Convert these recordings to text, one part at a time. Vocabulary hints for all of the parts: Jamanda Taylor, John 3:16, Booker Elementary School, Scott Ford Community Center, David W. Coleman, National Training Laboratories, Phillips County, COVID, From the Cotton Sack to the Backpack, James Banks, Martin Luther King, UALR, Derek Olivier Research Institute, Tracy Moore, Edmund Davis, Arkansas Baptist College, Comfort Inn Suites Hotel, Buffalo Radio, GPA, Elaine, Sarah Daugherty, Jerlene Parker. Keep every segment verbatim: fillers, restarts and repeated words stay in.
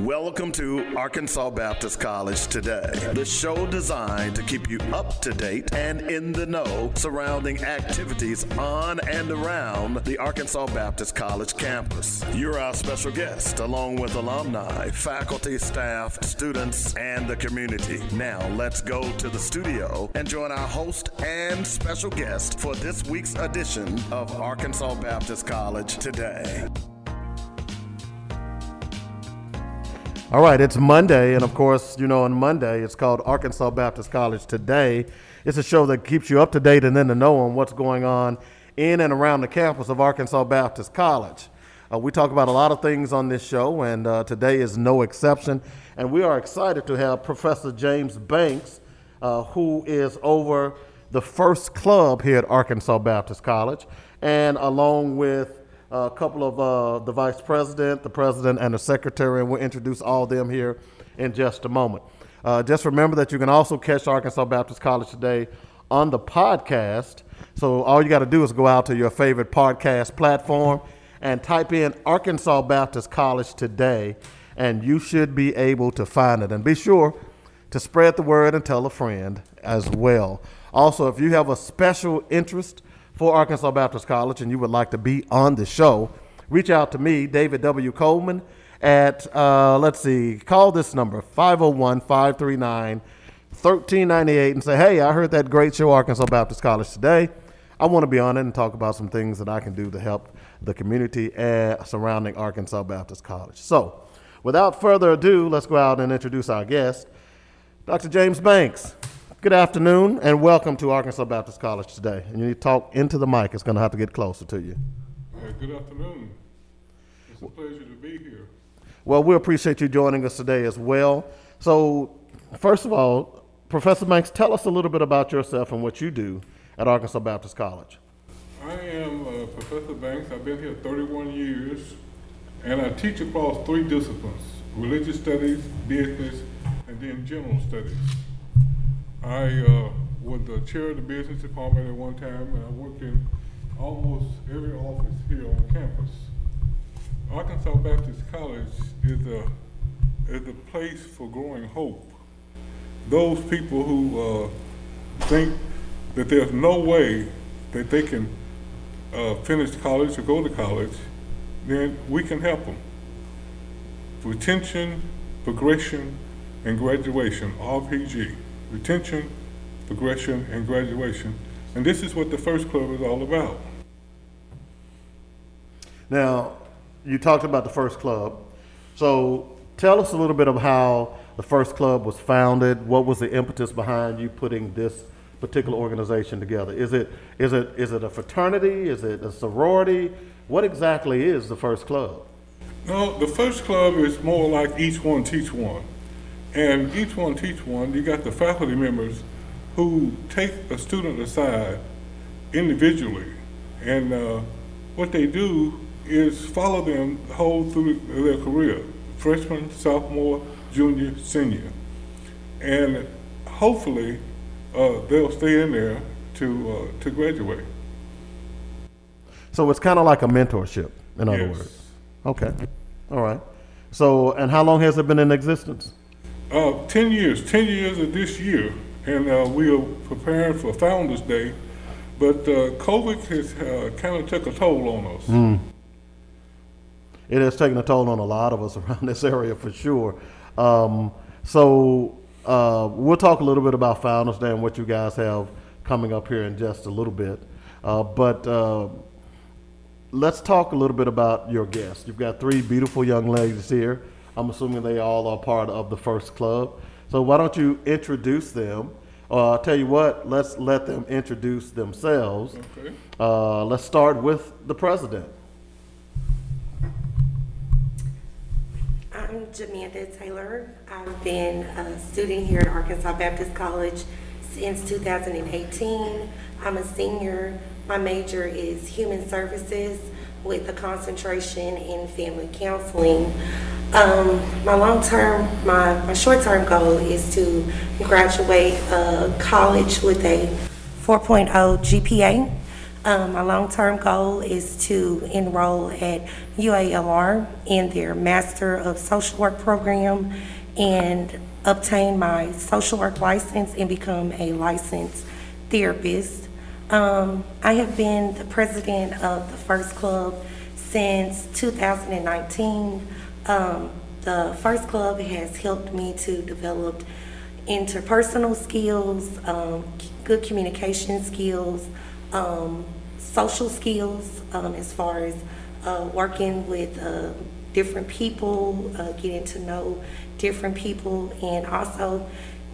Welcome to Arkansas Baptist College Today, the show designed to keep you up to date and in the know surrounding activities on and around the Arkansas Baptist College campus. You're our special guest, along with alumni, faculty, staff, students, and the community. Now, let's go to the studio and join our host and special guest for this week's edition of Arkansas Baptist College Today. All right, it's Monday, and of course, you know, on Monday, it's called Arkansas Baptist College Today. It's a show that keeps you up to date and in the know on what's going on in and around the campus of Arkansas Baptist College. Uh, we talk about a lot of things on this show, and uh, today is no exception. And we are excited to have Professor James Banks, uh, who is over the first club here at Arkansas Baptist College, and along with a couple of uh, the vice president, the president, and the secretary, and we'll introduce all of them here in just a moment. Uh, just remember that you can also catch Arkansas Baptist College Today on the podcast. So all you got to do is go out to your favorite podcast platform and type in Arkansas Baptist College Today, and you should be able to find it. And be sure to spread the word and tell a friend as well. Also, if you have a special interest for Arkansas Baptist College and you would like to be on the show, reach out to me, David W. Coleman, at, uh, let's see, call this number, five oh one, five three nine, one three nine eight, and say, hey, I heard that great show, Arkansas Baptist College Today. I want to be on it and talk about some things that I can do to help the community surrounding Arkansas Baptist College. So without further ado, let's go out and introduce our guest, Doctor James Banks. Good afternoon, and welcome to Arkansas Baptist College Today. And you need to talk into the mic. It's going to have to get closer to you. Uh, good afternoon. It's a pleasure to be here. Well, we appreciate you joining us today as well. So, first of all, Professor Banks, tell us a little bit about yourself and what you do at Arkansas Baptist College. I am uh, Professor Banks. I've been here thirty-one years, and I teach across three disciplines: religious studies, business, and then general studies. I uh, was the chair of the business department at one time, and I worked in almost every office here on campus. Arkansas Baptist College is a, is a place for growing hope. Those people who uh, think that there's no way that they can uh, finish college or go to college, then we can help them. Retention, progression, and graduation, R P G. Retention, progression, and graduation. And this is what the First Club is all about. Now, you talked about the First Club. So tell us a little bit of how the First Club was founded. What was the impetus behind you putting this particular organization together? Is it is it is it a fraternity? Is it a sorority? What exactly is the First Club? No, the First Club is more like each one teach one. And each one teach one, you got the faculty members who take a student aside individually. And uh, what they do is follow them the whole through their career, freshman, sophomore, junior, senior. And hopefully uh, they'll stay in there to, uh, to graduate. So it's kind of like a mentorship, in other yes. words. Okay, all right. So, and how long has it been in existence? Uh, ten years, ten years of this year, and uh, we are preparing for Founders Day, but uh, COVID has uh, kind of took a toll on us. Mm. It has taken a toll on a lot of us around this area for sure. Um, so uh, we'll talk a little bit about Founders Day and what you guys have coming up here in just a little bit, uh, but uh, let's talk a little bit about your guests. You've got three beautiful young ladies here. I'm assuming they all are part of the First Club. So why don't you introduce them? Uh, I'll tell you what, let's let them introduce themselves. Okay. Uh, let's start with the president. I'm Jamanda Taylor. I've been a student here at Arkansas Baptist College since two thousand eighteen. I'm a senior. My major is human services with a concentration in family counseling. Um, my long-term, my, my short-term goal is to graduate uh, college with a four point oh G P A. Um, my long-term goal is to enroll at U A L R in their Master of Social Work program and obtain my social work license and become a licensed therapist. Um, I have been the president of the First Club since two thousand nineteen. Um, the First Club has helped me to develop interpersonal skills, um, good communication skills, um, social skills um, as far as uh, working with uh, different people, uh, getting to know different people, and also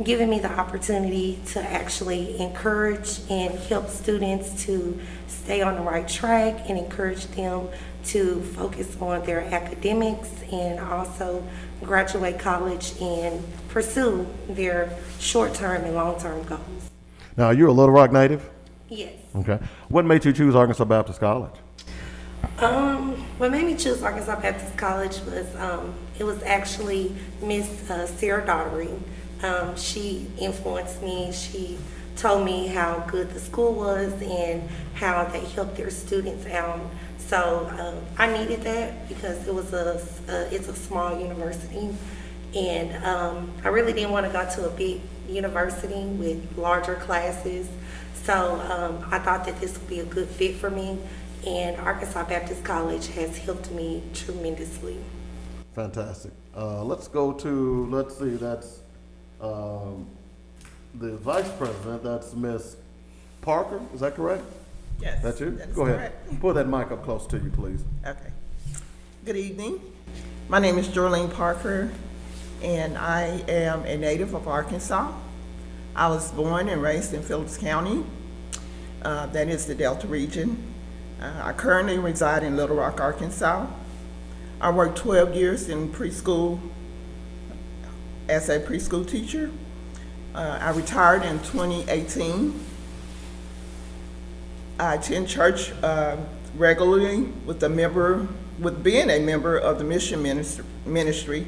giving me the opportunity to actually encourage and help students to stay on the right track and encourage them to focus on their academics and also graduate college and pursue their short-term and long-term goals. Now, you're a Little Rock native? Yes. Okay. What made you choose Arkansas Baptist College? Um, what made me choose Arkansas Baptist College was, um, it was actually Miss uh, Sarah Daugherty. Um, she influenced me. She told me how good the school was and how they helped their students out. So um, I needed that because it was a, uh, it's a small university. And um, I really didn't want to go to a big university with larger classes. So um, I thought that this would be a good fit for me. And Arkansas Baptist College has helped me tremendously. Fantastic. Uh, let's go to, let's see, that's um, the vice president, that's Miz Parker, is that correct? Yes. That's you? That is go correct. Ahead. Pull that mic up close to you, please. Okay. Good evening. My name is Jerlene Parker, and I am a native of Arkansas. I was born and raised in Phillips County, uh, that is the Delta region. Uh, I currently reside in Little Rock, Arkansas. I worked twelve years in preschool as a preschool teacher. Uh, I retired in twenty eighteen. I attend church uh, regularly with a member, with being a member of the mission ministry, ministry,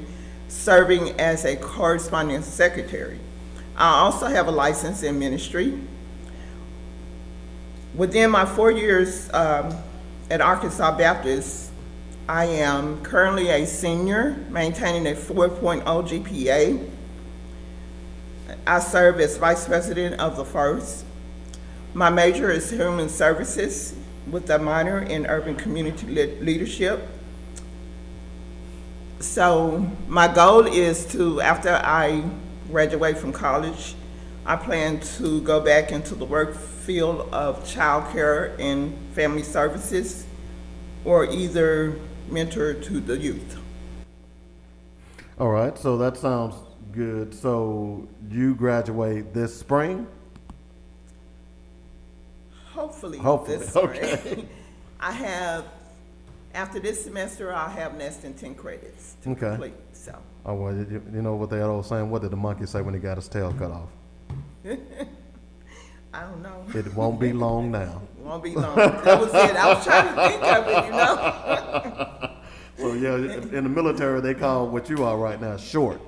serving as a corresponding secretary. I also have a license in ministry. Within my four years um, at Arkansas Baptist, I am currently a senior, maintaining a four point oh G P A. I serve as vice president of the First. My major is human services with a minor in urban community le- leadership. So my goal is to, after I graduate from college, I plan to go back into the work field of child care and family services, or either mentor to the youth. All right, so that sounds good. So you graduate this spring? Hopefully, Hopefully. this spring. Okay. I have, after this semester, I'll have less than ten credits to okay. complete, so. Oh, well, you, you know what that old saying, what did the monkey say when he got his tail cut off? I don't know. It won't be long now. It won't be long. That was it. I was trying to think of it, you know. So, yeah, in the military, they call what you are right now short.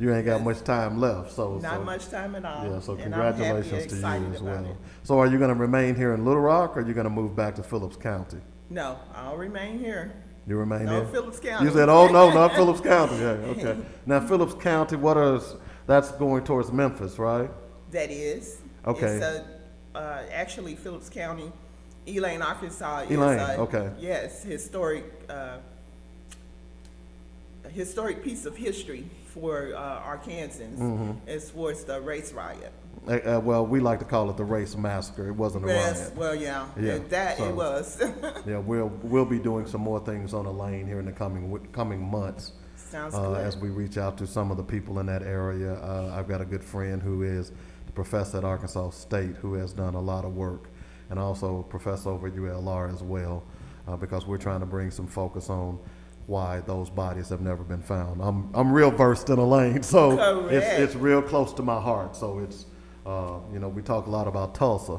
You ain't got much time left. So Not so, much time at all. Yeah, so and congratulations to you as well. It. So are you going to remain here in Little Rock, or are you going to move back to Phillips County? No, I'll remain here. You remain no, here? No, Phillips County. You said, oh, no, not Phillips County. Yeah, okay. Now, Phillips County, what is, that's going towards Memphis, right? That is. Okay. It's a, uh, actually Phillips County, Elaine, Arkansas. Elaine, is a, okay. Yes, historic, uh, a historic piece of history for uh, Arkansans mm-hmm. as far as the race riot. Uh, uh, well, we like to call it the race massacre. It wasn't a yes, riot. Well, yeah, yeah that so, it was. yeah, we'll we'll be doing some more things on Elaine here in the coming coming months. Sounds uh, good. As we reach out to some of the people in that area, uh, I've got a good friend who is. Professor at Arkansas State who has done a lot of work, and also a professor over at U A L R as well, uh, because we're trying to bring some focus on why those bodies have never been found. I'm I'm real versed in Elaine, so it's, it's real close to my heart. So it's, uh, you know, we talk a lot about Tulsa, uh,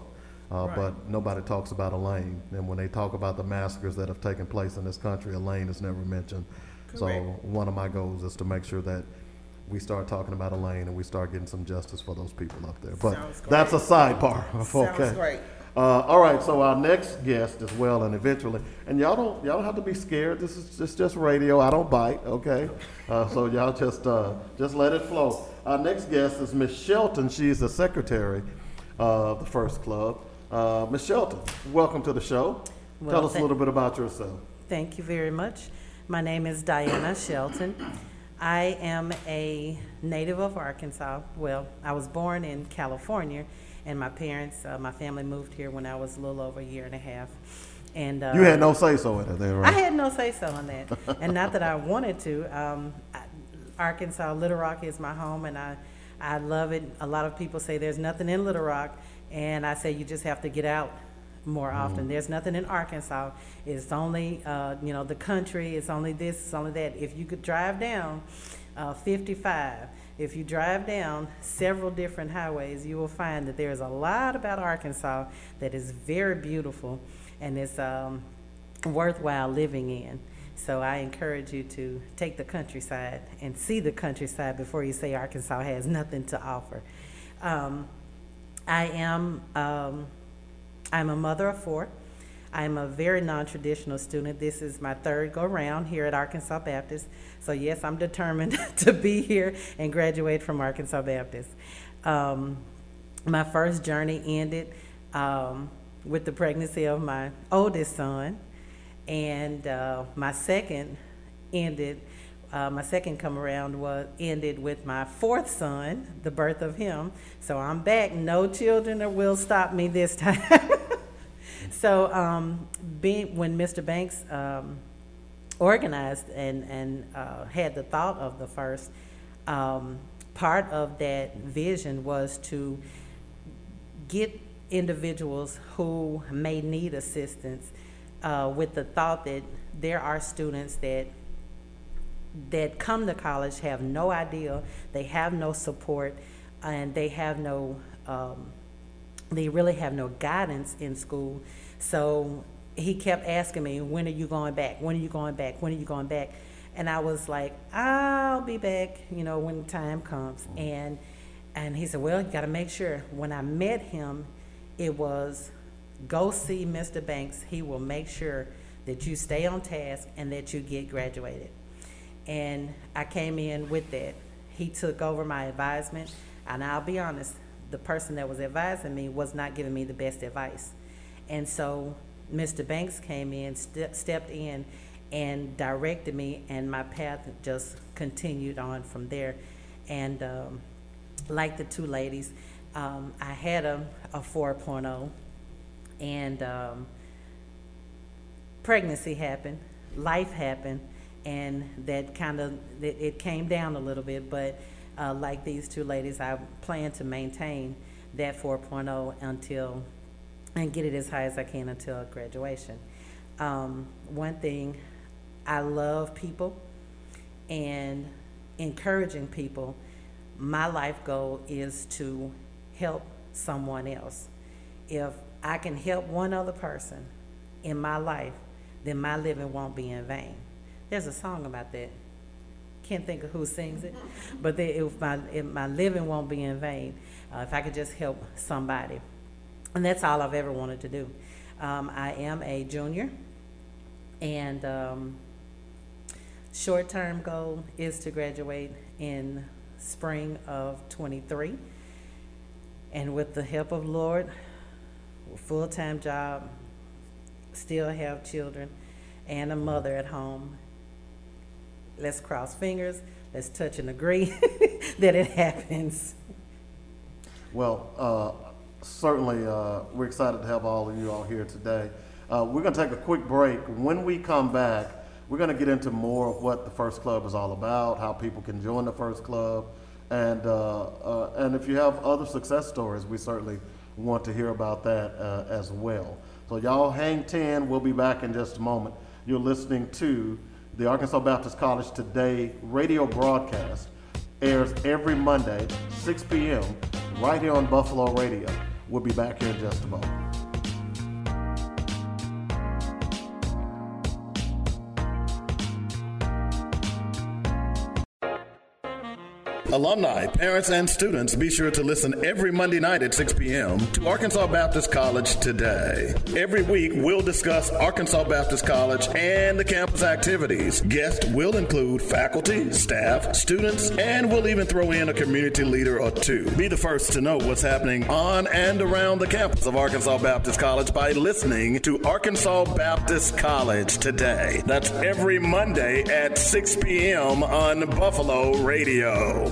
right. but nobody talks about Elaine. And when they talk about the massacres that have taken place in this country, Elaine is never mentioned. Correct. So one of my goals is to make sure that we start talking about Elaine and we start getting some justice for those people up there. But that's a sidebar. Okay. Sounds great. Uh, all right, so our next guest as well, and eventually, and y'all don't y'all don't have to be scared. This is just, just radio. I don't bite, okay? Uh, so y'all just uh, just let it flow. Our next guest is Miss Shelton. She's the secretary of the First Club. Uh, Miss Shelton, welcome to the show. Well, Tell us a little bit about yourself. Thank you very much. My name is Diana Shelton. I am a native of Arkansas. Well, I was born in California. And my parents, uh, my family moved here when I was a little over a year and a half. And uh, you had no say-so in that, right? I had no say-so in that. And not that I wanted to. Um, I, Arkansas, Little Rock is my home, and I, I love it. A lot of people say there's nothing in Little Rock, and I say you just have to get out more mm. often. There's nothing in Arkansas. It's only, uh, you know, the country. It's only this. It's only that. If you could drive down uh, fifty-five, if you drive down several different highways, you will find that there's a lot about Arkansas that is very beautiful and is um, worthwhile living in. So I encourage you to take the countryside and see the countryside before you say Arkansas has nothing to offer. Um, I am um, I'm a mother of four. I'm a very non-traditional student. This is my third go-round here at Arkansas Baptist. So yes, I'm determined to be here and graduate from Arkansas Baptist. Um, my first journey ended um, with the pregnancy of my oldest son, and uh, my second ended, uh, my second come around was ended with my fourth son, the birth of him. So I'm back, no children will stop me this time. So um, being, when Mister Banks um, organized and, and uh, had the thought of the first, um, part of that vision was to get individuals who may need assistance uh, with the thought that there are students that that come to college, have no idea, they have no support, and they have no um, they really have no guidance in school. So he kept asking me, when are you going back? When are you going back? When are you going back? And I was like, I'll be back, you know, when the time comes. And and he said, well, you got to make sure. When I met him, it was, go see Mister Banks. He will make sure that you stay on task and that you get graduated. And I came in with that. He took over my advisement, and I'll be honest, the person that was advising me was not giving me the best advice. And so Mister Banks came in, st- stepped in, and directed me, and my path just continued on from there. And um, like the two ladies, um, I had a, a four point oh, and um, pregnancy happened, life happened, and that kind of, it, it came down a little bit, but Uh, like these two ladies, I plan to maintain that four point oh until, and get it as high as I can until graduation. Um, one thing, I love people and encouraging people. My life goal is to help someone else. If I can help one other person in my life, then my living won't be in vain. There's a song about that. Can't think of who sings it, but they, if my if my living won't be in vain, uh, if I could just help somebody, and that's all I've ever wanted to do. Um, I am a junior, and um, short-term goal is to graduate in spring of twenty-three, and with the help of the Lord, full-time job, still have children, and a mother at home. Let's cross fingers, let's touch and agree that it happens. Well, uh, certainly uh, we're excited to have all of you all here today. Uh, we're going to take a quick break. When we come back, we're going to get into more of what the First Club is all about, how people can join the First Club, and, uh, uh, and if you have other success stories, we certainly want to hear about that uh, as well. So y'all hang ten, we'll be back in just a moment. You're listening to the Arkansas Baptist College Today radio broadcast. Airs every Monday, six p.m., right here on Buffalo Radio. We'll be back here in just a moment. Alumni, parents, and students, be sure to listen every Monday night at six p.m. to Arkansas Baptist College Today. Every week, we'll discuss Arkansas Baptist College and the campus activities. Guests will include faculty, staff, students, and we'll even throw in a community leader or two. Be the first to know what's happening on and around the campus of Arkansas Baptist College by listening to Arkansas Baptist College Today. That's every Monday at six p.m. on Buffalo Radio.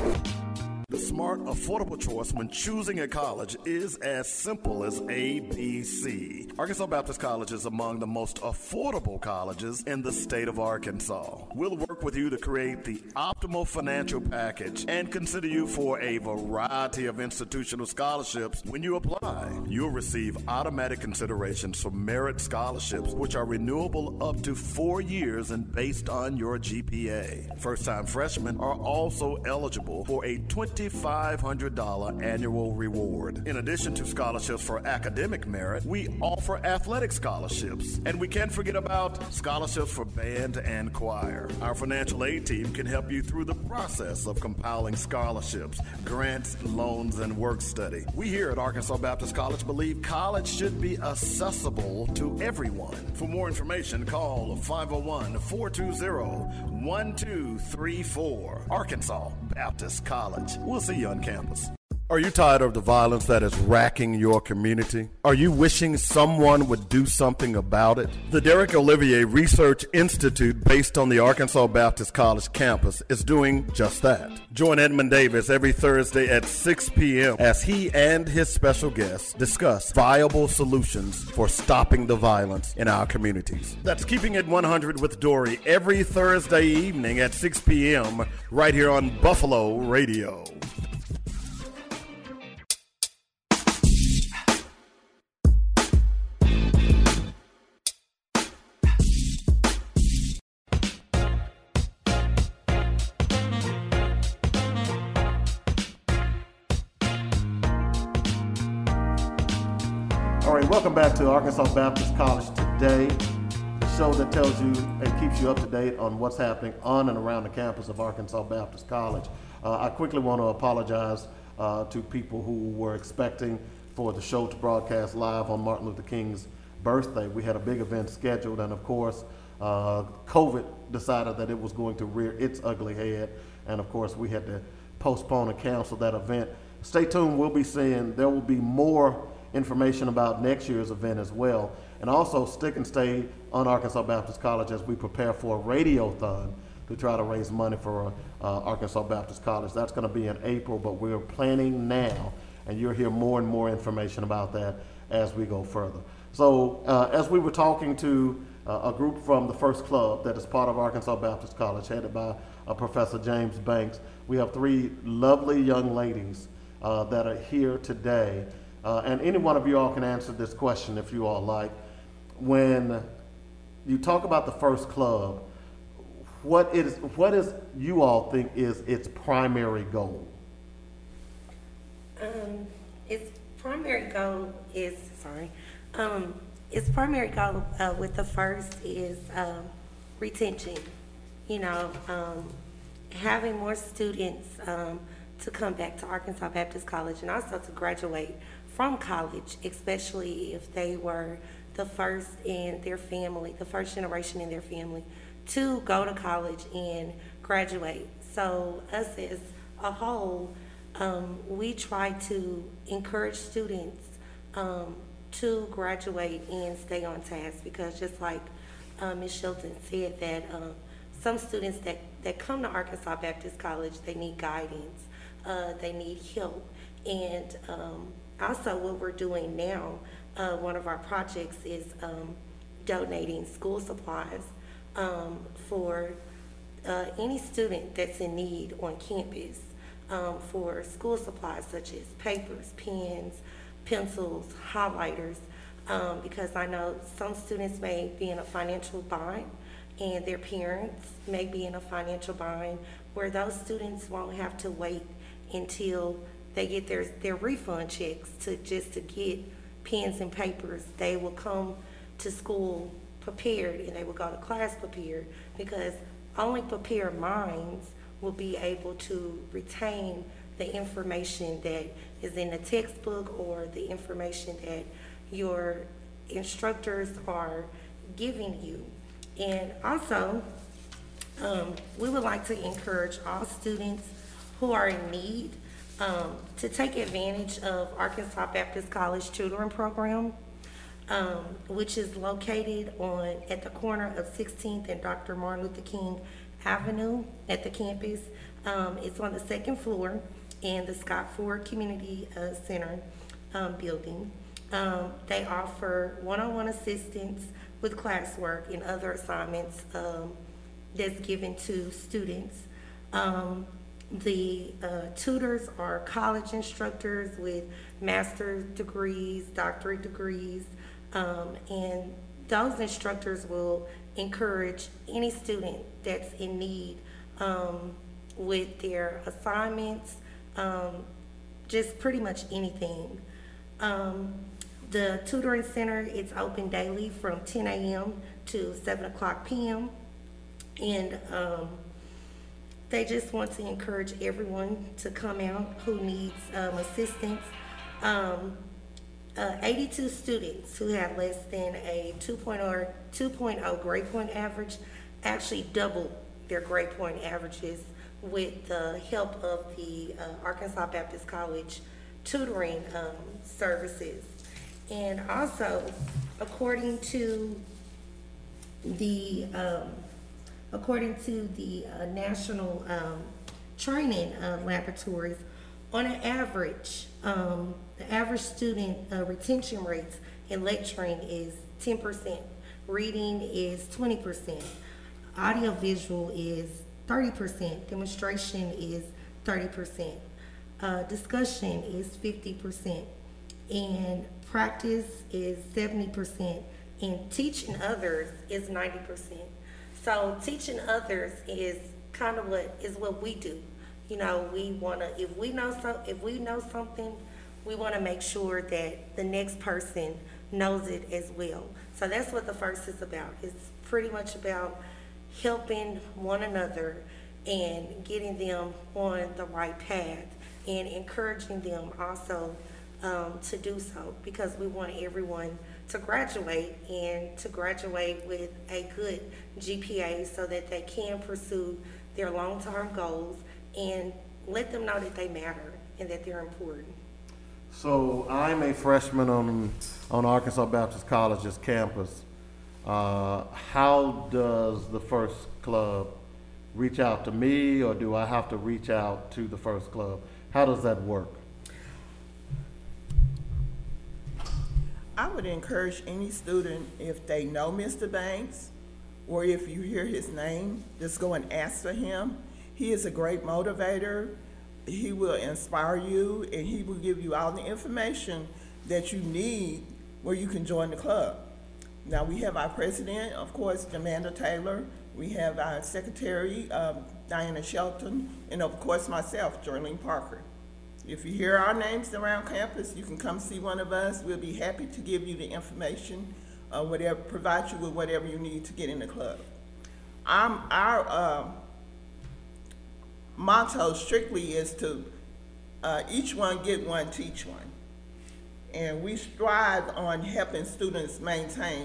The smart, affordable choice when choosing a college is as simple as A B C. Arkansas Baptist College is among the most affordable colleges in the state of Arkansas. We'll work with you to create the optimal financial package and consider you for a variety of institutional scholarships when you apply. You'll receive automatic considerations for merit scholarships, which are renewable up to four years and based on your G P A. First-time freshmen are also eligible for a twenty-five hundred dollars annual reward. In addition to scholarships for academic merit, we offer athletic scholarships, and we can't forget about scholarships for band and choir. Our financial aid team can help you through the process of compiling scholarships, grants, loans, and work study. We here at Arkansas Baptist College believe college should be accessible to everyone. For more information, call five oh one, four two zero, one two three four. Arkansas Baptist College. We'll see you on campus. Are you tired of the violence that is racking your community? Are you wishing someone would do something about it? The Derek Olivier Research Institute, based on the Arkansas Baptist College campus, is doing just that. Join Edmund Davis every Thursday at six p.m. as he and his special guests discuss viable solutions for stopping the violence in our communities. That's Keeping It one hundred with Dory every Thursday evening at six p.m. right here on Buffalo Radio. Welcome back to Arkansas Baptist College Today, the show that tells you and keeps you up to date on what's happening on and around the campus of Arkansas Baptist College. Uh, I quickly want to apologize uh, to people who were expecting for the show to broadcast live on Martin Luther King's birthday. We had a big event scheduled, and of course, uh, COVID decided that it was going to rear its ugly head, and of course, we had to postpone and cancel that event. Stay tuned. We'll be seeing there will be more information about next year's event as well. And also stick and stay on Arkansas Baptist College as we prepare for a radiothon to try to raise money for uh, Arkansas Baptist College. That's going to be in April, but we're planning now, and you'll hear more and more information about that as we go further. So uh, as we were talking to uh, a group from the First Club that is part of Arkansas Baptist College, headed by uh, Professor James Banks, we have three lovely young ladies uh, that are here today. Uh, and any one of you all can answer this question if you all like. When you talk about the First Club, what is what is you all think is its primary goal? Um, its primary goal is sorry. Um, its primary goal uh, with the First is um, retention. You know, um, having more students um, to come back to Arkansas Baptist College and also to graduate from college, especially if they were the first in their family, the first generation in their family to go to college and graduate. So us as a whole, um, we try to encourage students um, to graduate and stay on task, because just like uh, Miz Shelton said, that um, some students that, that come to Arkansas Baptist College, they need guidance, uh, they need help, and um, also, what we're doing now, uh, one of our projects is um, donating school supplies um, for uh, any student that's in need on campus um, for school supplies such as papers, pens, pencils, highlighters, um, because I know some students may be in a financial bind and their parents may be in a financial bind where those students won't have to wait until they get their, their refund checks to just to get pens and papers. They will come to school prepared, and they will go to class prepared, because only prepared minds will be able to retain the information that is in the textbook or the information that your instructors are giving you. And also, um, we would like to encourage all students who are in need um, to take advantage of Arkansas Baptist College Tutoring Program, um, which is located on at the corner of sixteenth and Doctor Martin Luther King Avenue at the campus. Um, it's on the second floor in the Scott Ford Community uh, Center um, building. Um, they offer one-on-one assistance with classwork and other assignments um, that's given to students. Um, the uh, tutors are college instructors with master's degrees, doctorate degrees, um, and those instructors will encourage any student that's in need um, with their assignments, um, just pretty much anything. Um, The tutoring center is open daily from ten a m to seven o'clock p m And um, they just want to encourage everyone to come out who needs um, assistance. Um, uh, eighty-two students who had less than a two point oh grade point average actually doubled their grade point averages with the help of the uh, Arkansas Baptist College tutoring um, services. And also, according to the um, according to the uh, National um, Training uh, Laboratories, on an average, um, the average student uh, retention rates in lecturing is ten percent, reading is twenty percent, audiovisual is thirty percent, demonstration is thirty percent, uh, discussion is fifty percent, and practice is seventy percent, and teaching others is ninety percent. So teaching others is kind of what is what we do. You know, we wanna, if we know so, if we know something, we wanna make sure that the next person knows it as well. So that's what the first is about. It's pretty much about helping one another and getting them on the right path and encouraging them also Um, to do so, because we want everyone to graduate and to graduate with a good G P A so that they can pursue their long-term goals, and let them know that they matter and that they're important. So I'm a freshman on, on Arkansas Baptist College's campus. Uh, how does the First Club reach out to me, or do I have to reach out to the First Club? How does that work? I would encourage any student, if they know Mister Banks, or if you hear his name, just go and ask for him. He is a great motivator. He will inspire you, and he will give you all the information that you need where you can join the club. Now, we have our president, of course, Jamanda Taylor. We have our secretary, um, Diana Shelton, and of course myself, Jerlene Parker. If you hear our names around campus, you can come see one of us. We'll be happy to give you the information, uh, whatever, provide you with whatever you need to get in the club. I'm, our uh, motto strictly is to uh, each one, get one, teach one. And we strive on helping students maintain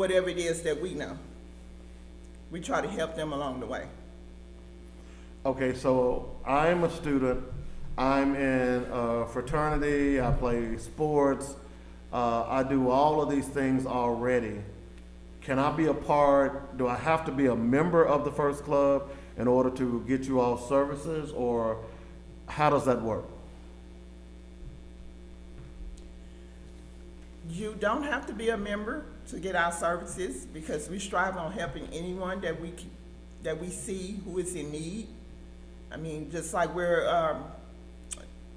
whatever it is that we know. We try to help them along the way. Okay, so I'm a student. I'm in a fraternity, I play sports, uh, I do all of these things already. Can I be a part, do I have to be a member of the First Club in order to get you all services, or how does that work? You don't have to be a member to get our services, because we strive on helping anyone that we, that we see who is in need. I mean, just like we're, um,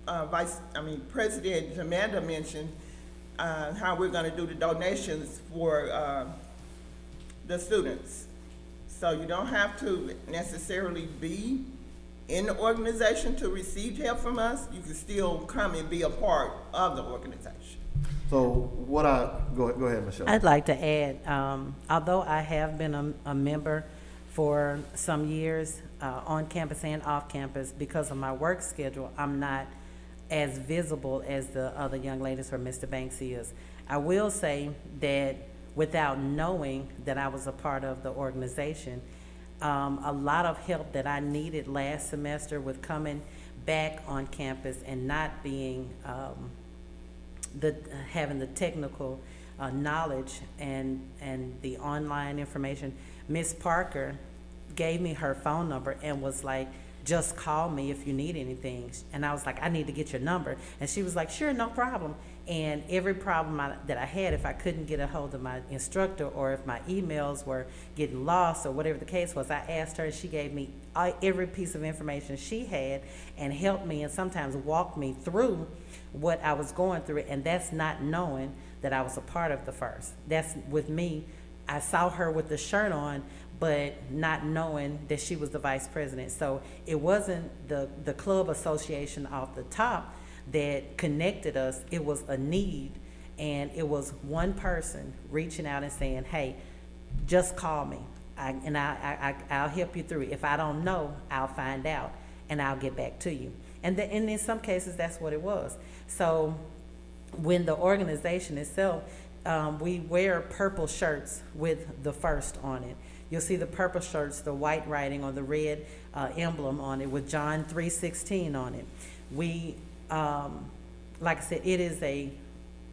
Uh, Vice, I mean, President Jamanda mentioned uh, how we're going to do the donations for uh, the students. So you don't have to necessarily be in the organization to receive help from us. You can still come and be a part of the organization. So what I, go, go ahead, Michelle. I'd like to add, um, although I have been a, a member for some years uh, on campus and off campus. Because of my work schedule, I'm not as visible as the other young ladies or Mister Banks is. I will say that without knowing that I was a part of the organization, um, a lot of help that I needed last semester with coming back on campus and not being um, the having the technical uh, knowledge and and the online information, Miz Parker gave me her phone number and was like, just call me if you need anything. And I was like, I need to get your number. And she was like, sure, no problem. And every problem I, that I had, if I couldn't get a hold of my instructor or if my emails were getting lost or whatever the case was, I asked her and she gave me every piece of information she had and helped me and sometimes walked me through what I was going through. And that's not knowing that I was a part of the first. That's with me. I saw her with the shirt on, but not knowing that she was the vice president. So it wasn't the, the club association off the top that connected us. It was a need, and it was one person reaching out and saying, hey, just call me, I, and I, I, I'll help you through. If I don't know, I'll find out, and I'll get back to you. And, the, and in some cases, that's what it was. So when the organization itself, um, we wear purple shirts with the first on it. You'll see the purple shirts, the white writing or the red uh, emblem on it with John three sixteen on it. We, um, like I said, it is a,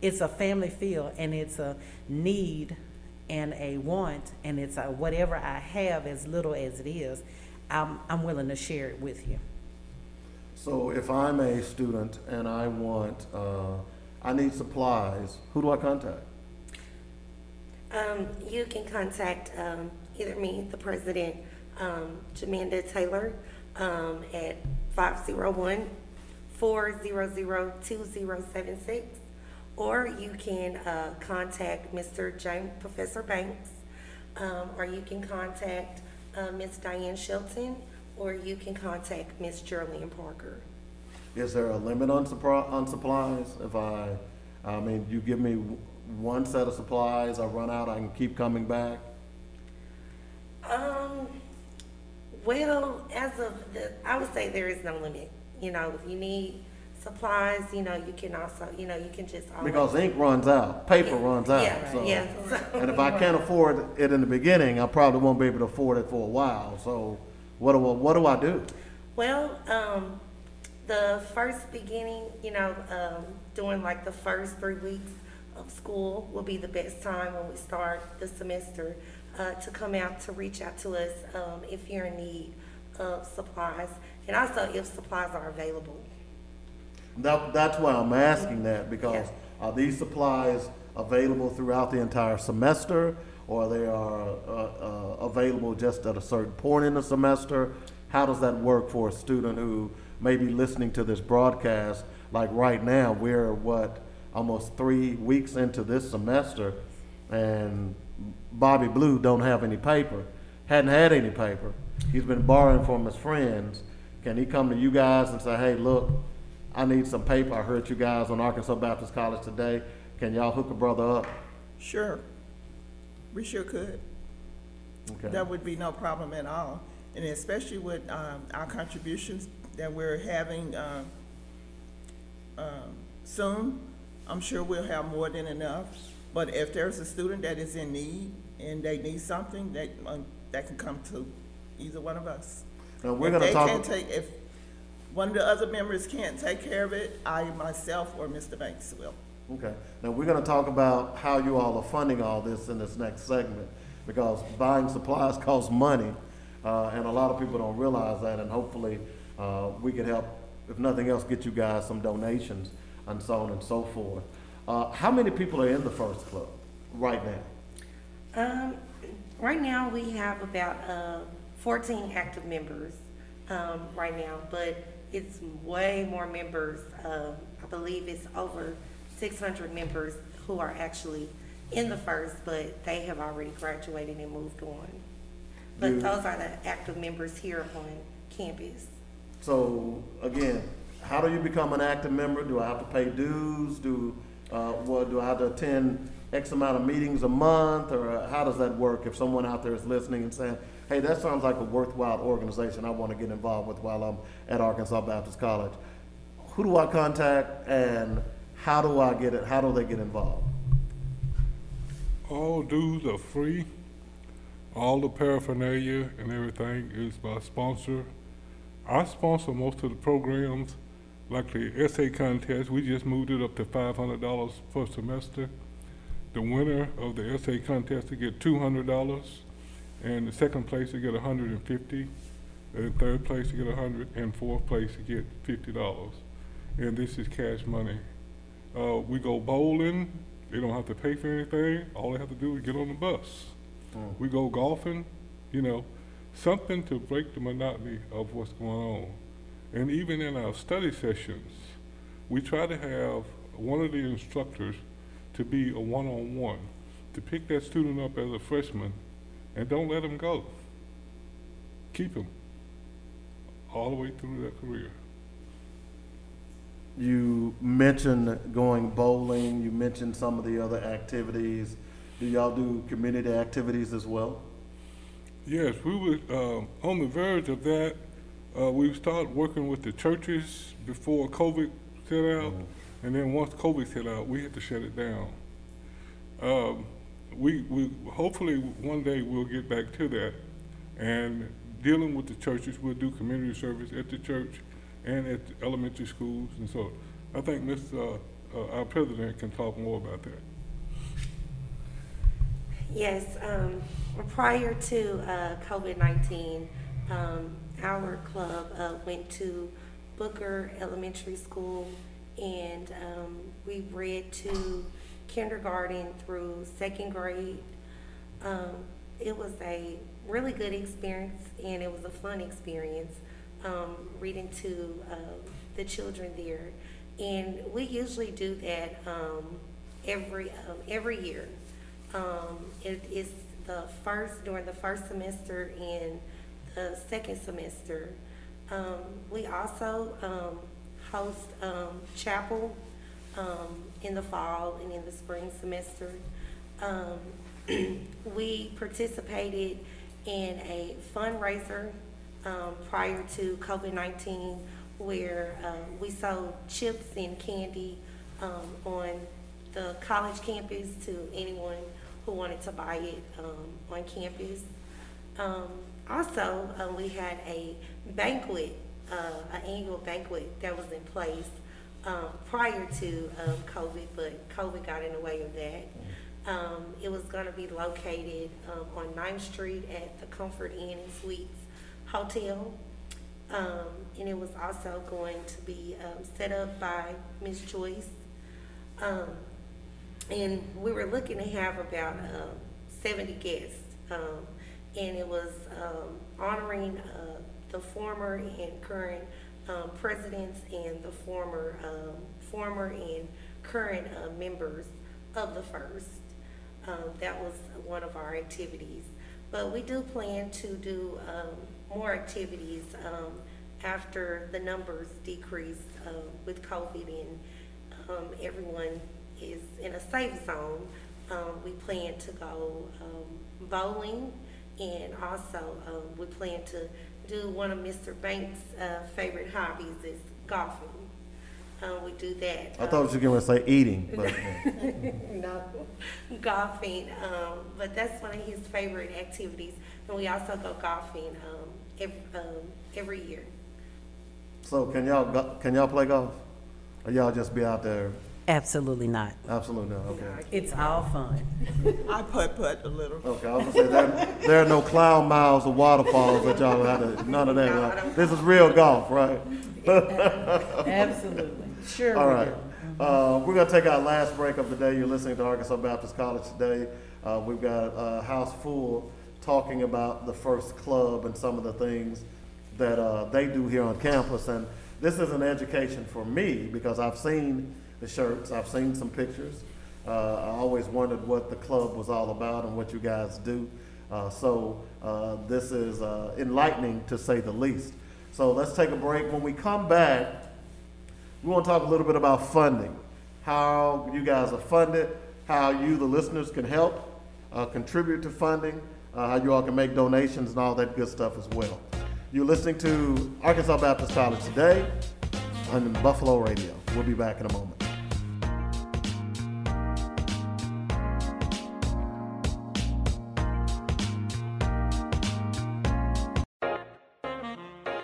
it's a family feel, and it's a need and a want, and it's a whatever I have, as little as it is, I'm, I'm willing to share it with you. So if I'm a student and I want, uh, I need supplies, who do I contact? Um, you can contact um, either me, the president, um, Jamanda Taylor, um, at five oh one, four hundred, two oh seven six, or you can uh, contact Mister James, Professor Banks, um, or you can contact uh, Miz Diana Shelton, or you can contact Miz Jerlene Parker. Is there a limit on, on supplies? If I, I mean, you give me one set of supplies, I run out, I can keep coming back? Um, well, as of the, I would say there is no limit. You know, if you need supplies, you know, you can also, you know, you can just always. Because ink runs out, paper yeah. runs out. Yeah, so. yeah. So. And if I can't afford it in the beginning, I probably won't be able to afford it for a while. So what do I, what do I do? Well, um, the first beginning, you know, um, during like the first three weeks, of school will be the best time when we start the semester uh, to come out to reach out to us um, if you're in need of supplies, and also if supplies are available. That, that's why I'm asking that, because yeah. are these supplies available throughout the entire semester, or they are uh, uh, available just at a certain point in the semester? How does that work for a student who may be listening to this broadcast? Like right now, we're what? almost three weeks into this semester, and Bobby Blue don't have any paper, hadn't had any paper. He's been borrowing from his friends. Can he come to you guys and say, hey, look, I need some paper. I heard you guys on Arkansas Baptist College today. Can y'all hook a brother up? Sure, we sure could. Okay. That would be no problem at all. And especially with um, our contributions that we're having uh, uh, soon, I'm sure we'll have more than enough, but if there's a student that is in need and they need something, that uh, that can come to either one of us. Now we're if gonna they talk can't take, if one of the other members can't take care of it, I myself or Mister Banks will. Okay. Now we're gonna talk about how you all are funding all this in this next segment, because buying supplies costs money, uh, and a lot of people don't realize that, and hopefully uh, we can help, if nothing else, get you guys some donations and so on and so forth. Uh, how many people are in the First Club right now? Um, right now we have about uh, fourteen active members um, right now, but it's way more members. Uh, I believe it's over six hundred members who are actually in the First, but they have already graduated and moved on. But you, those are the active members here on campus. So again, how do you become an active member? Do I have to pay dues? Do uh, what? Do I have to attend X amount of meetings a month? Or uh, how does that work if someone out there is listening and saying, hey, that sounds like a worthwhile organization I want to get involved with while I'm at Arkansas Baptist College. Who do I contact and how do I get it? How do they get involved? All dues are free. All the paraphernalia and everything is by sponsor. I sponsor most of the programs, like the essay contest. We just moved it up to five hundred dollars per semester. The winner of the essay contest will get two hundred dollars, and the second place will get one hundred fifty dollars, and the third place will get one hundred dollars, and fourth place will get fifty dollars. And this is cash money. Uh, we go bowling. They don't have to pay for anything. All they have to do is get on the bus. Mm. We go golfing, you know, something to break the monotony of what's going on. And even in our study sessions, we try to have one of the instructors to be a one-on-one, to pick that student up as a freshman and don't let them go. Keep them all the way through their career. You mentioned going bowling, you mentioned some of the other activities. Do y'all do community activities as well? Yes, we were um, on the verge of that. Uh, we started working with the churches before COVID set out, mm-hmm. and then once COVID set out, we had to shut it down. Um, we, we hopefully one day we'll get back to that, and dealing with the churches, we'll do community service at the church and at the elementary schools, and so I think Miz Uh, uh, our president can talk more about that. Yes, um, prior to uh, COVID nineteen, um, our club uh, went to Booker Elementary School, and um, we read to kindergarten through second grade. Um, it was a really good experience, and it was a fun experience um, reading to uh, the children there. And we usually do that um, every um, every year. Um, it is the first, during the first semester and the second semester. Um, we also um, host um, chapel um, in the fall and in the spring semester. Um, we participated in a fundraiser um, prior to COVID nineteen where um, we sold chips and candy um, on the college campus to anyone who wanted to buy it um, on campus. Um, also, um, we had a banquet, uh, an annual banquet that was in place um, prior to um, COVID, but COVID got in the way of that. Um, it was gonna be located um, on ninth street at the Comfort Inn Suites Hotel. Um, and it was also going to be um, set up by Miz Joyce. Um, And we were looking to have about uh, seventy guests, um, and it was um, honoring uh, the former and current um, presidents and the former, um, former and current uh, members of the first. Um, that was one of our activities. But we do plan to do um, more activities um, after the numbers decrease uh, with COVID and um, everyone is in a safe zone. Um, we plan to go um, bowling, and also um, we plan to do one of Mister Banks' uh, favorite hobbies is golfing. Um, we do that. I um, thought you were going to say eating. But, no, golfing, um, but that's one of his favorite activities. And we also go golfing um, every, um, every year. So can y'all can y'all play golf? Or y'all just be out there? Absolutely not. Absolutely not. Okay. It's all fun. I putt putt a little. Okay, I was gonna say there, there are no cloud miles or waterfalls that y'all have to. None of that. Right? This is real golf, right? Absolutely. Sure. All right. Uh, we're gonna take our last break of the day. You're listening to Arkansas Baptist College today. Uh, we've got a house full talking about the First Club and some of the things that uh, they do here on campus. And this is an education for me because I've seen the shirts, I've seen some pictures. Uh, I always wondered what the club was all about and what you guys do. Uh, so uh, this is uh, enlightening to say the least. So let's take a break. When we come back, we want to talk a little bit about funding, how you guys are funded, how you, the listeners, can help, uh, contribute to funding, uh, how you all can make donations and all that good stuff as well. You're listening to Arkansas Baptist College Today on Buffalo Radio. We'll be back in a moment.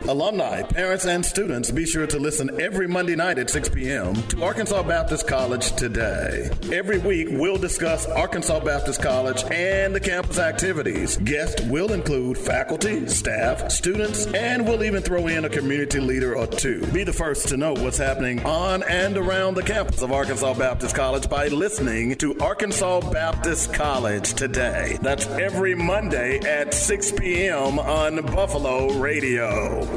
Alumni, parents, and students, be sure to listen every Monday night at six p.m. to Arkansas Baptist College Today. Every week, we'll discuss Arkansas Baptist College and the campus activities. Guests will include faculty, staff, students, and we'll even throw in a community leader or two. Be the first to know what's happening on and around the campus of Arkansas Baptist College by listening to Arkansas Baptist College Today. That's every Monday at six p.m. on Buffalo Radio.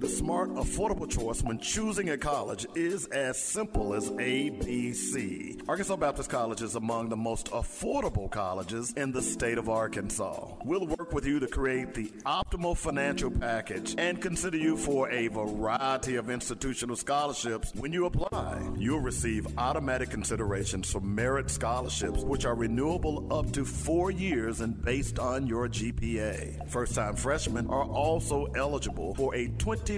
The smart, affordable choice when choosing a college is as simple as A B C. Arkansas Baptist College is among the most affordable colleges in the state of Arkansas. We'll work with you to create the optimal financial package and consider you for a variety of institutional scholarships. When you apply, you'll receive automatic considerations for merit scholarships, which are renewable up to four years and based on your G P A. First-time freshmen are also eligible for a twenty-five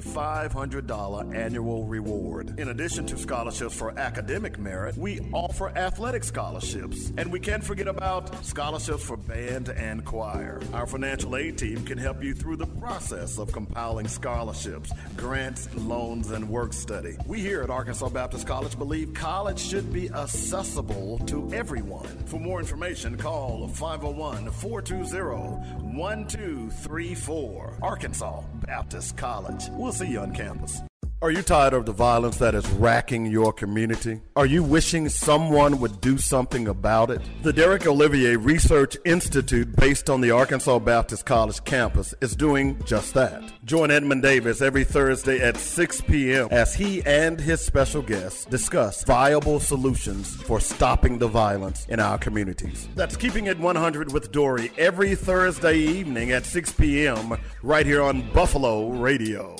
hundred dollars annual reward. In addition to scholarships for academic merit, we offer athletic scholarships, and we can't forget about scholarships for band and choir. Our financial aid team can help you through the process of compiling scholarships, grants, loans, and work study. We here at Arkansas Baptist College believe college should be accessible to everyone. For more information, call five oh one, four two zero, one two three four. Arkansas Baptist College. We'll see you on campus. Are you tired of the violence that is racking your community? Are you wishing someone would do something about it? The Derek Olivier Research Institute, based on the Arkansas Baptist College campus, is doing just that. Join Edmund Davis every Thursday at six p.m. as he and his special guests discuss viable solutions for stopping the violence in our communities. That's Keeping It one hundred with Dory every Thursday evening at six p.m. right here on Buffalo Radio.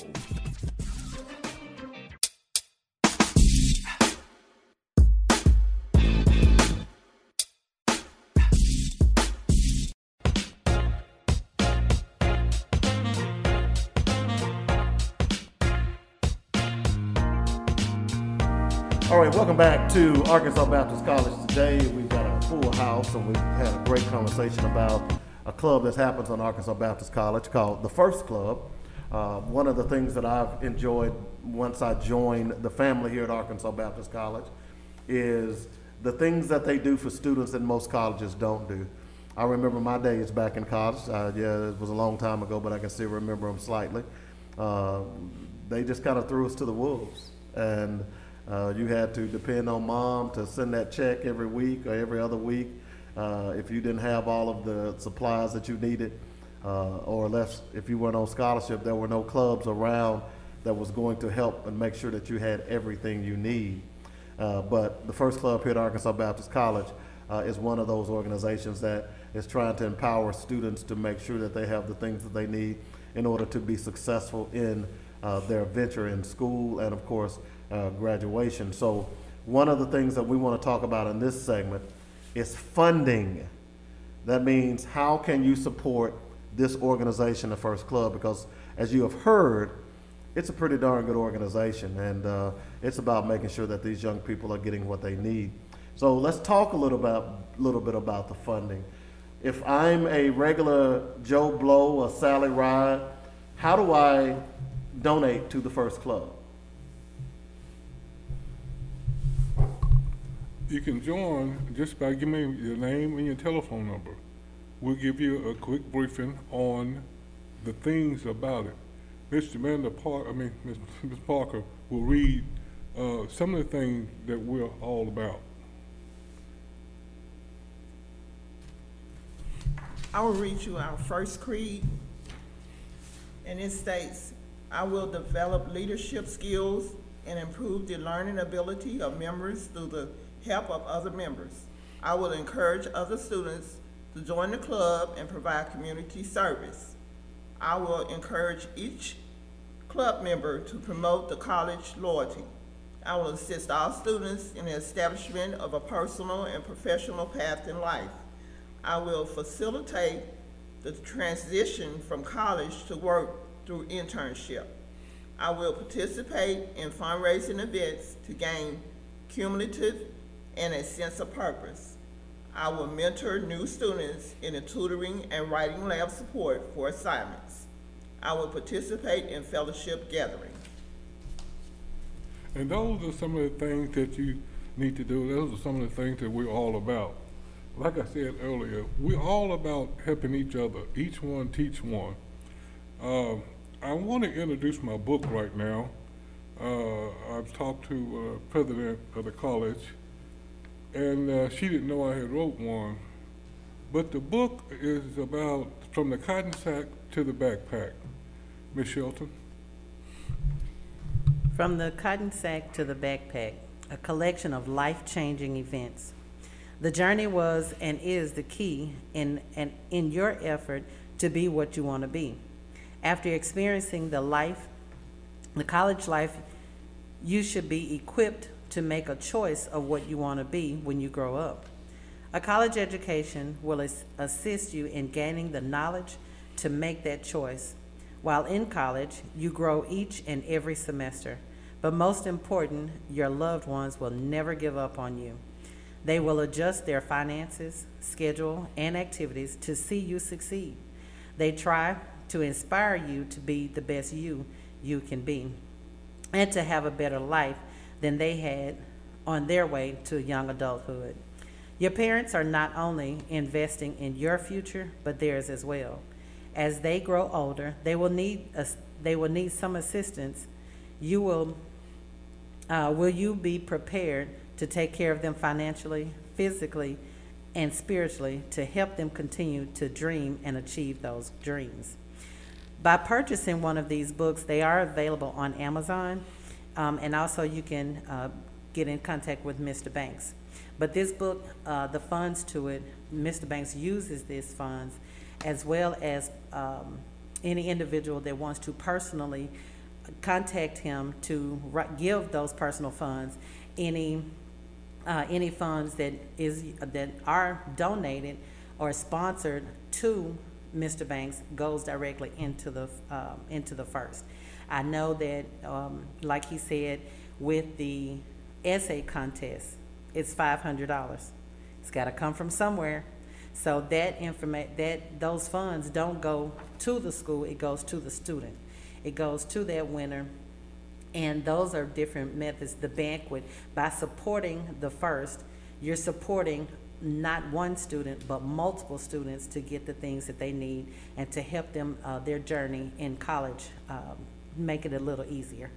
All right, welcome back to Arkansas Baptist College Today. We've got a full house, and we've had a great conversation about a club that happens on Arkansas Baptist College called The First Club. Uh, one of the things that I've enjoyed once I joined the family here at Arkansas Baptist College is the things that they do for students that most colleges don't do. I remember my days back in college. Uh, yeah, it was a long time ago, but I can still remember them slightly. Uh, they just kind of threw us to the wolves. And Uh, you had to depend on mom to send that check every week or every other week uh, if you didn't have all of the supplies that you needed, uh, or less if you weren't on scholarship, there were no clubs around that was going to help and make sure that you had everything you need. Uh, but the First Club here at Arkansas Baptist College uh, is one of those organizations that is trying to empower students to make sure that they have the things that they need in order to be successful in uh, their venture in school and, of course, Uh, graduation. So one of the things that we want to talk about in this segment is funding. That means how can you support this organization, the First Club, because as you have heard, it's a pretty darn good organization, and uh, it's about making sure that these young people are getting what they need. So let's talk a little about little bit about the funding. If I'm a regular Joe Blow or Sally Ride, how do I donate to the First Club? You can join just by giving me your name and your telephone number. We'll give you a quick briefing on the things about it. Miz Jamanda Parker, I mean, Miz Parker will read uh, some of the things that we're all about. I will read you our first creed, and it states, I will develop leadership skills and improve the learning ability of members through the help of other members. I will encourage other students to join the club and provide community service. I will encourage each club member to promote the college loyalty. I will assist all students in the establishment of a personal and professional path in life. I will facilitate the transition from college to work through internship. I will participate in fundraising events to gain cumulative and a sense of purpose. I will mentor new students in the tutoring and writing lab support for assignments. I will participate in fellowship gatherings. And those are some of the things that you need to do. Those are some of the things that we're all about. Like I said earlier, we're all about helping each other, each one teach one. Uh, I want to introduce my book right now. Uh, I've talked to the uh, president of the college, and uh, she didn't know I had wrote one. But the book is about From the Cotton Sack to the Backpack. Miz Shelton. From the Cotton Sack to the Backpack, a collection of life-changing events. The journey was and is the key in, in, in your effort to be what you want to be. After experiencing the life, the college life, you should be equipped to make a choice of what you want to be when you grow up. A college education will as, assist you in gaining the knowledge to make that choice. While in college, you grow each and every semester. But most important, your loved ones will never give up on you. They will adjust their finances, schedule, and activities to see you succeed. They try to inspire you to be the best you you can be and to have a better life than they had on their way to young adulthood. Your parents are not only investing in your future, but theirs as well. As they grow older, they will need a, they will need some assistance. You will, uh, will you be prepared to take care of them financially, physically, and spiritually to help them continue to dream and achieve those dreams? By purchasing one of these books, they are available on Amazon, um, and also you can uh, get in contact with Mister Banks. But this book, uh, the funds to it, Mister Banks uses these funds, as well as um, any individual that wants to personally contact him to give those personal funds. Any uh, any funds that is that are donated or sponsored to Mister Banks goes directly into the um, into the first. I know that, um, like he said, with the essay contest, it's five hundred dollars. It's got to come from somewhere. So that informa- that those funds don't go to the school; it goes to the student. It goes to that winner. And those are different methods. The banquet, by supporting the first, you're supporting not one student, but multiple students to get the things that they need and to help them uh, their journey in college, um, make it a little easier.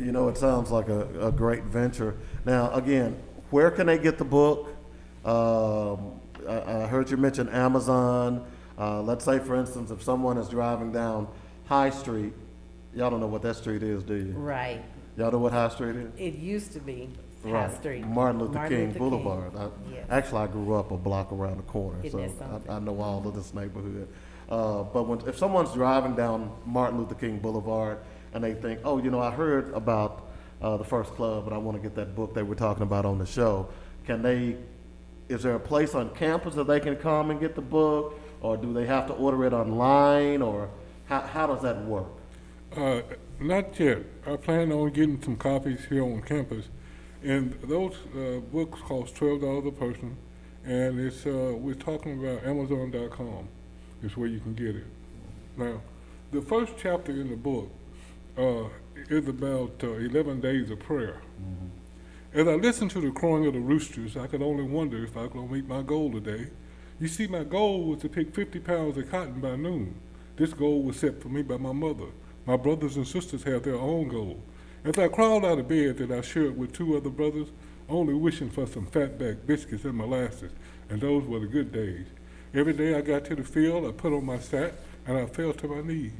You know, it sounds like a, a great venture. Now, again, where can they get the book? Uh, I, I heard you mention Amazon. Uh, let's say, for instance, if someone is driving down High Street. Y'all don't know what that street is, do you? Right. Y'all know what High Street is? It used to be right. High Street. Martin Luther Martin King Luther Boulevard. King. I, yes. Actually, I grew up a block around the corner, it so I, I know all of this neighborhood. Uh, but when, if someone's driving down Martin Luther King Boulevard and they think, oh, you know, I heard about uh, the First Club and I want to get that book they were talking about on the show, can they, is there a place on campus that they can come and get the book, or do they have to order it online, or how, how does that work? Uh, not yet. I plan on getting some copies here on campus, and those uh, books cost twelve dollars a person, and it's uh, we're talking about Amazon dot com is where you can get it. Now, the first chapter in the book uh, is about uh, eleven days of prayer. Mm-hmm. As I listened to the crowing of the roosters, I could only wonder if I could meet my goal today. You see, my goal was to pick fifty pounds of cotton by noon. This goal was set for me by my mother. My brothers and sisters have their own goal. As I crawled out of bed that I shared with two other brothers, only wishing for some fatback biscuits and molasses, and those were the good days. Every day I got to the field, I put on my sack, and I fell to my knees.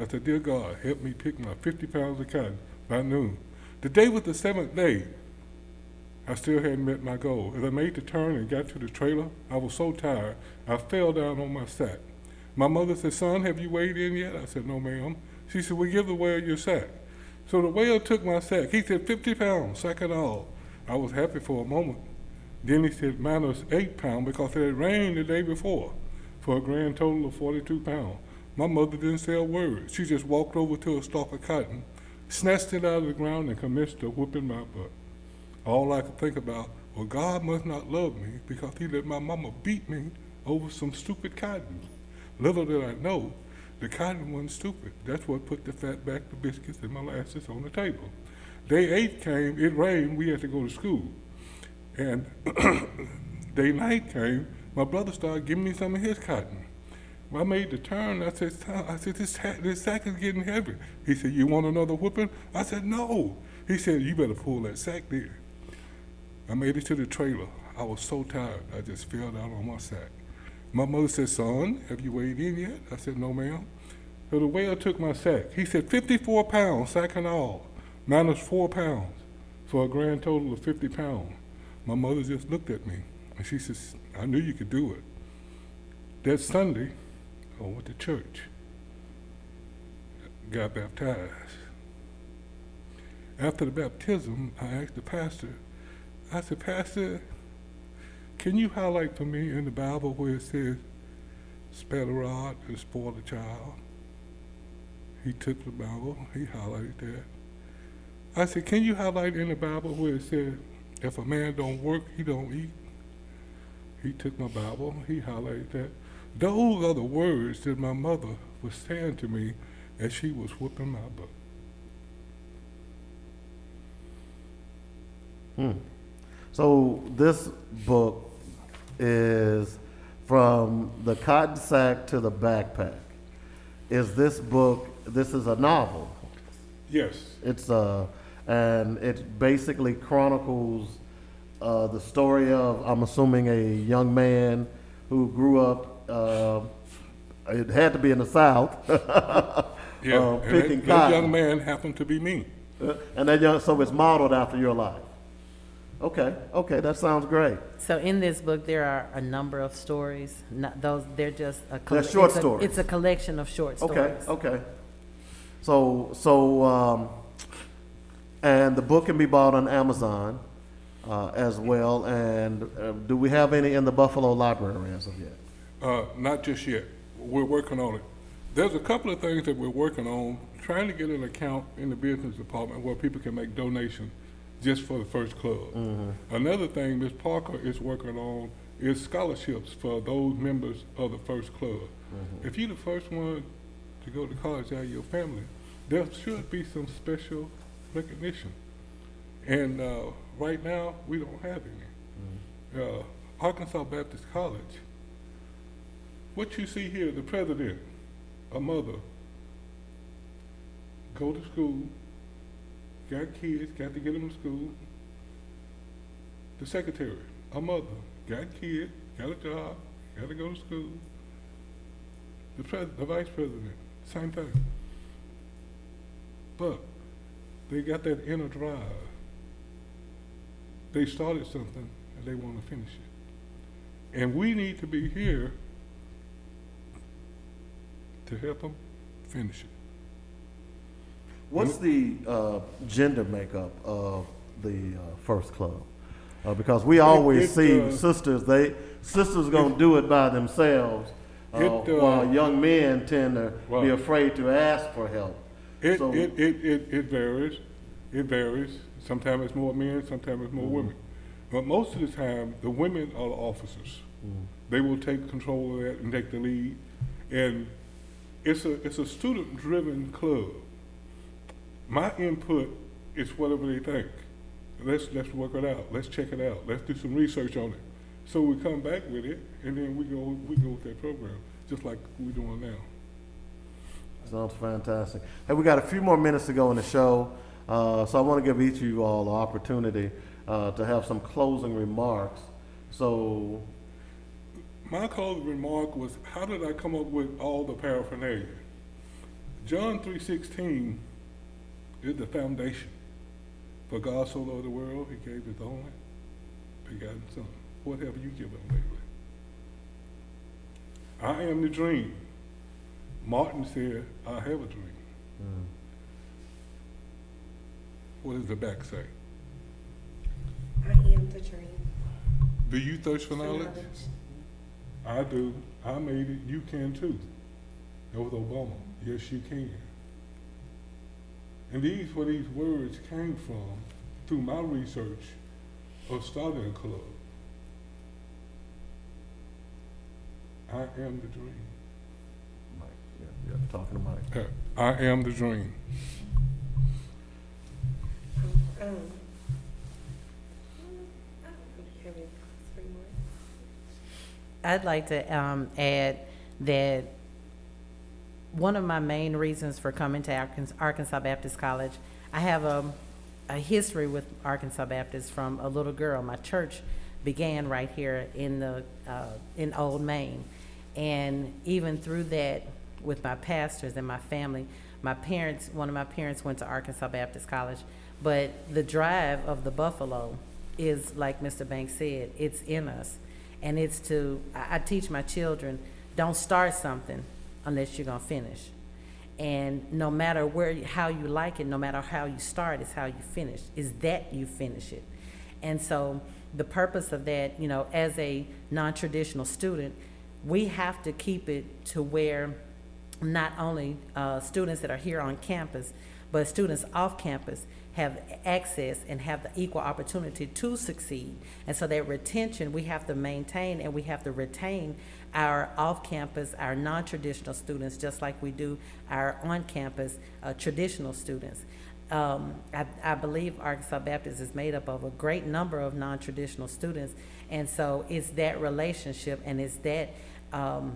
I said, dear God, help me pick my fifty pounds of cotton by noon. The day was the seventh day. I still hadn't met my goal. As I made the turn and got to the trailer, I was so tired, I fell down on my sack. My mother said, son, have you weighed in yet? I said, no, ma'am. She said, well, give the whale your sack. So the whale took my sack. He said, fifty pounds, sack and all. I was happy for a moment. Then he said, minus eight pounds, because it had rained the day before. for a grand total of forty-two pounds. My mother didn't say a word. She just walked over to a stalk of cotton, snatched it out of the ground, and commenced to whooping my butt. All I could think about, well, God must not love me because he let my mama beat me over some stupid cotton. Little did I know, the cotton wasn't stupid. That's what put the fat back, the biscuits, and molasses on the table. Day eight came, it rained, we had to go to school. And day nine came, my brother started giving me some of his cotton. I made the turn, I said, I said this, this sack is getting heavy. He said, you want another whooping? I said, no. He said, you better pull that sack there. I made it to the trailer. I was so tired, I just fell down on my sack. My mother said, son, have you weighed in yet? I said, no, ma'am. So the weigher took my sack. He said, fifty-four pounds, sack and all, minus four pounds, for a grand total of fifty pounds. My mother just looked at me, and she says, I knew you could do it. That Sunday, I went to church, got baptized. After the baptism, I asked the pastor, I said, Pastor, can you highlight for me in the Bible where it says, spare the rod and spoil the child? He took the Bible, he highlighted that. I said, can you highlight in the Bible where it says, if a man don't work, he don't eat? He took my Bible, he highlighted that. Those are the words that my mother was saying to me as she was whooping my butt. Hmm. So this book is From the Cotton Sack to the Backpack. Is this book, this is a novel? Yes. It's a, and it basically chronicles uh, the story of, I'm assuming, a young man who grew up Uh, it had to be in the South. Yeah, uh, picking that, that young man happened to be me. Uh, and that young, so it's modeled after your life. Okay, okay, that sounds great. So in this book, there are a number of stories. Not those, they're just a collection. Short it's stories. A, it's a collection of short okay, stories. Okay, okay. So, so, um, and the book can be bought on Amazon uh, as well. And uh, do we have any in the Buffalo Library as of yet? Uh, not just yet. We're working on it. There's a couple of things that we're working on, trying to get an account in the business department where people can make donations just for the first club. Mm-hmm. Another thing Miz Parker is working on is scholarships for those members of the first club. Mm-hmm. If you're the first one to go to college out of your family, there should be some special recognition. And uh, right now, we don't have any. Mm-hmm. uh, Arkansas Baptist College. What you see here, the president, a mother, go to school, got kids, got to get them to school. The secretary, a mother, got kids, got a job, got to go to school. The, pres the vice president, same thing. But they got that inner drive. They started something and they want to finish it. And we need to be here to help them finish it. What's the uh, gender makeup of the uh, first club? Uh, because we always it, it, see uh, sisters, they sisters gonna it, do it by themselves, uh, it, uh, while young men tend to well, be afraid to ask for help. It, so it, it, it, it varies, it varies. Sometimes it's more men, sometimes it's more mm-hmm. women. But most of the time, the women are the officers. Mm-hmm. They will take control of that and take the lead. And It's a, it's a student-driven club. My input is whatever they think. Let's, let's work it out. Let's check it out. Let's do some research on it. So we come back with it, and then we go, we go with that program, just like we're doing now. Sounds fantastic. Hey, we got a few more minutes to go in the show, uh, so I want to give each of you all the opportunity uh, to have some closing remarks. So. My closing remark was, how did I come up with all the paraphernalia? John three sixteen is the foundation. For God so loved the world, he gave his only begotten son. What have you given lately? I am the dream. Martin said, I have a dream. Mm. What does the back say? I am the dream. Do you thirst for knowledge? I do, I made it, you can too. That was Obama, yes you can. And these where these words came from through my research of starting a club. I am the dream. Mike, yeah, yeah, talking to Mike. I am the dream. Um, um, I'd like to um, add that one of my main reasons for coming to Arkansas Baptist College, I have a, a history with Arkansas Baptist from a little girl. My church began right here in the uh, in Old Main, and even through that, with my pastors and my family, my parents, one of my parents went to Arkansas Baptist College, but the drive of the Buffalo is, like Mister Banks said, it's in us, and it's to. I, I teach my children, don't start something unless you're gonna finish. And no matter where, how you like it, no matter how you start, it's how you finish, is that you finish it. And so the purpose of that, you know, as a non-traditional student, we have to keep it to where not only uh, students that are here on campus, but students off campus have access and have the equal opportunity to succeed. And so that retention, we have to maintain, and we have to retain our off-campus, our non-traditional students, just like we do our on-campus uh, traditional students. Um, I, I believe Arkansas Baptist is made up of a great number of non-traditional students, and so it's that relationship, and it's that um,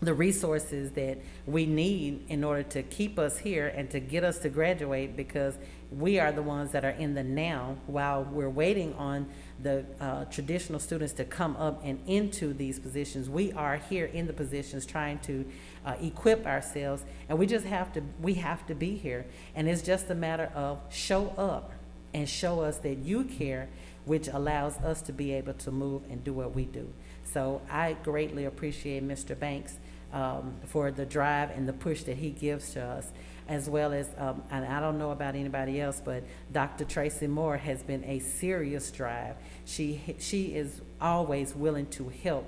the resources that we need in order to keep us here and to get us to graduate, because we are the ones that are in the now while we're waiting on the uh, traditional students to come up and into these positions. We are here in the positions trying to uh, equip ourselves, and we just have to, we have to be here. And it's just a matter of show up and show us that you care, which allows us to be able to move and do what we do. So I greatly appreciate Mister Banks um, for the drive and the push that he gives to us, as well as, um, and I don't know about anybody else, but Doctor Tracy Moore has been a serious drive. She, she is always willing to help.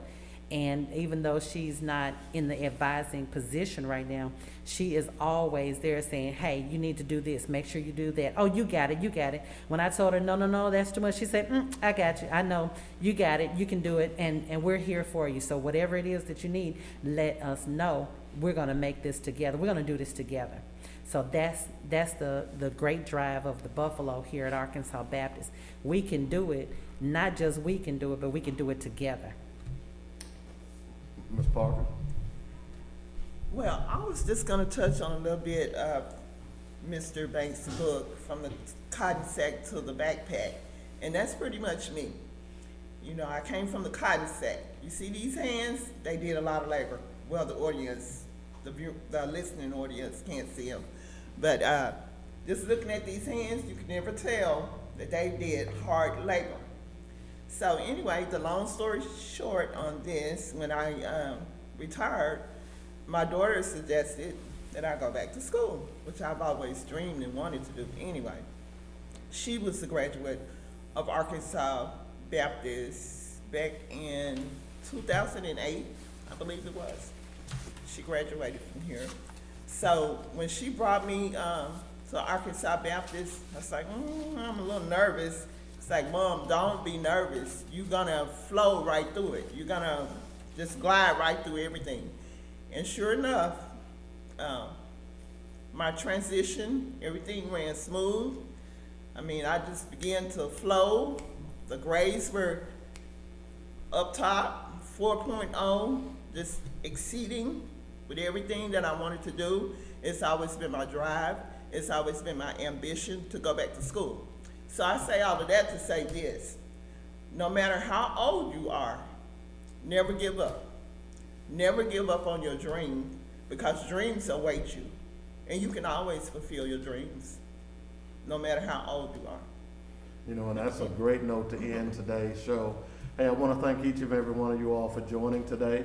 And even though she's not in the advising position right now, she is always there saying, hey, you need to do this, make sure you do that. Oh, you got it, you got it. When I told her, no, no, no, that's too much, she said, mm, I got you, I know, you got it, you can do it, and, and we're here for you. So whatever it is that you need, let us know. We're gonna make this together, we're gonna do this together. So that's that's the, the great drive of the Buffalo here at Arkansas Baptist. We can do it, not just we can do it, but we can do it together. Miz Parker? Well, I was just going to touch on a little bit of Mister Banks' book, From the Cotton Sack to the Backpack, and that's pretty much me. You know, I came from the cotton sack. You see these hands? They did a lot of labor. Well, the audience, the, view, the listening audience can't see them, but uh, just looking at these hands, you can never tell that they did hard labor. So anyway, the long story short on this, when I um, retired, my daughter suggested that I go back to school, which I've always dreamed and wanted to do anyway. She was a graduate of Arkansas Baptist back in two thousand eight, I believe it was. She graduated from here. So when she brought me um, to Arkansas Baptist, I was like, mm, I'm a little nervous. It's like, Mom, don't be nervous. You're gonna flow right through it. You're gonna just glide right through everything. And sure enough, um, my transition, everything ran smooth. I mean, I just began to flow. The grades were up top, four point oh, just exceeding with everything that I wanted to do. It's always been my drive. It's always been my ambition to go back to school. So I say all of that to say this, no matter how old you are, never give up. Never give up on your dream, because dreams await you, and you can always fulfill your dreams, no matter how old you are. You know, and that's a great note to end today's show. Hey, I want to thank each and every one of you all for joining today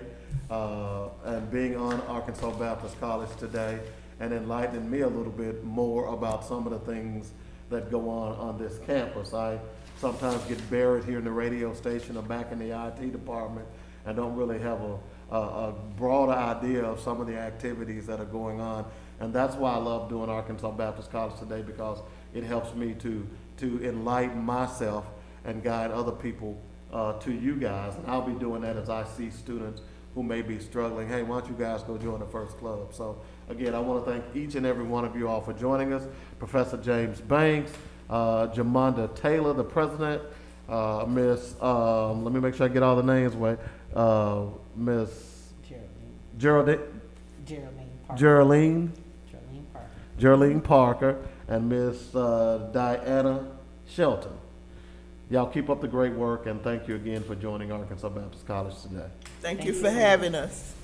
uh, and being on Arkansas Baptist College today and enlightening me a little bit more about some of the things that go on on this campus. I sometimes get buried here in the radio station or back in the I T department and don't really have a, a, a broader idea of some of the activities that are going on. And that's why I love doing Arkansas Baptist College Today, because it helps me to, to enlighten myself and guide other people uh, to you guys. And I'll be doing that as I see students who may be struggling. Hey, why don't you guys go join the first club? So again, I want to thank each and every one of you all for joining us. Professor James Banks, uh, Jamanda Taylor, the president, uh, Miss, um, let me make sure I get all the names right, uh, Miss Geraldine. Jerlene Parker. Jerlene. Jerlene Parker. Jerlene Parker and Miss uh, Diana Shelton. Y'all keep up the great work, and thank you again for joining Arkansas Baptist College Today. Thank, thank you for you. having us.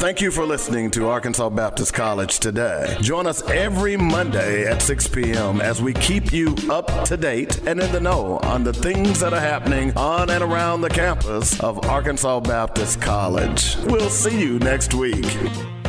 Thank you for listening to Arkansas Baptist College Today. Join us every Monday at six p m as we keep you up to date and in the know on the things that are happening on and around the campus of Arkansas Baptist College. We'll see you next week.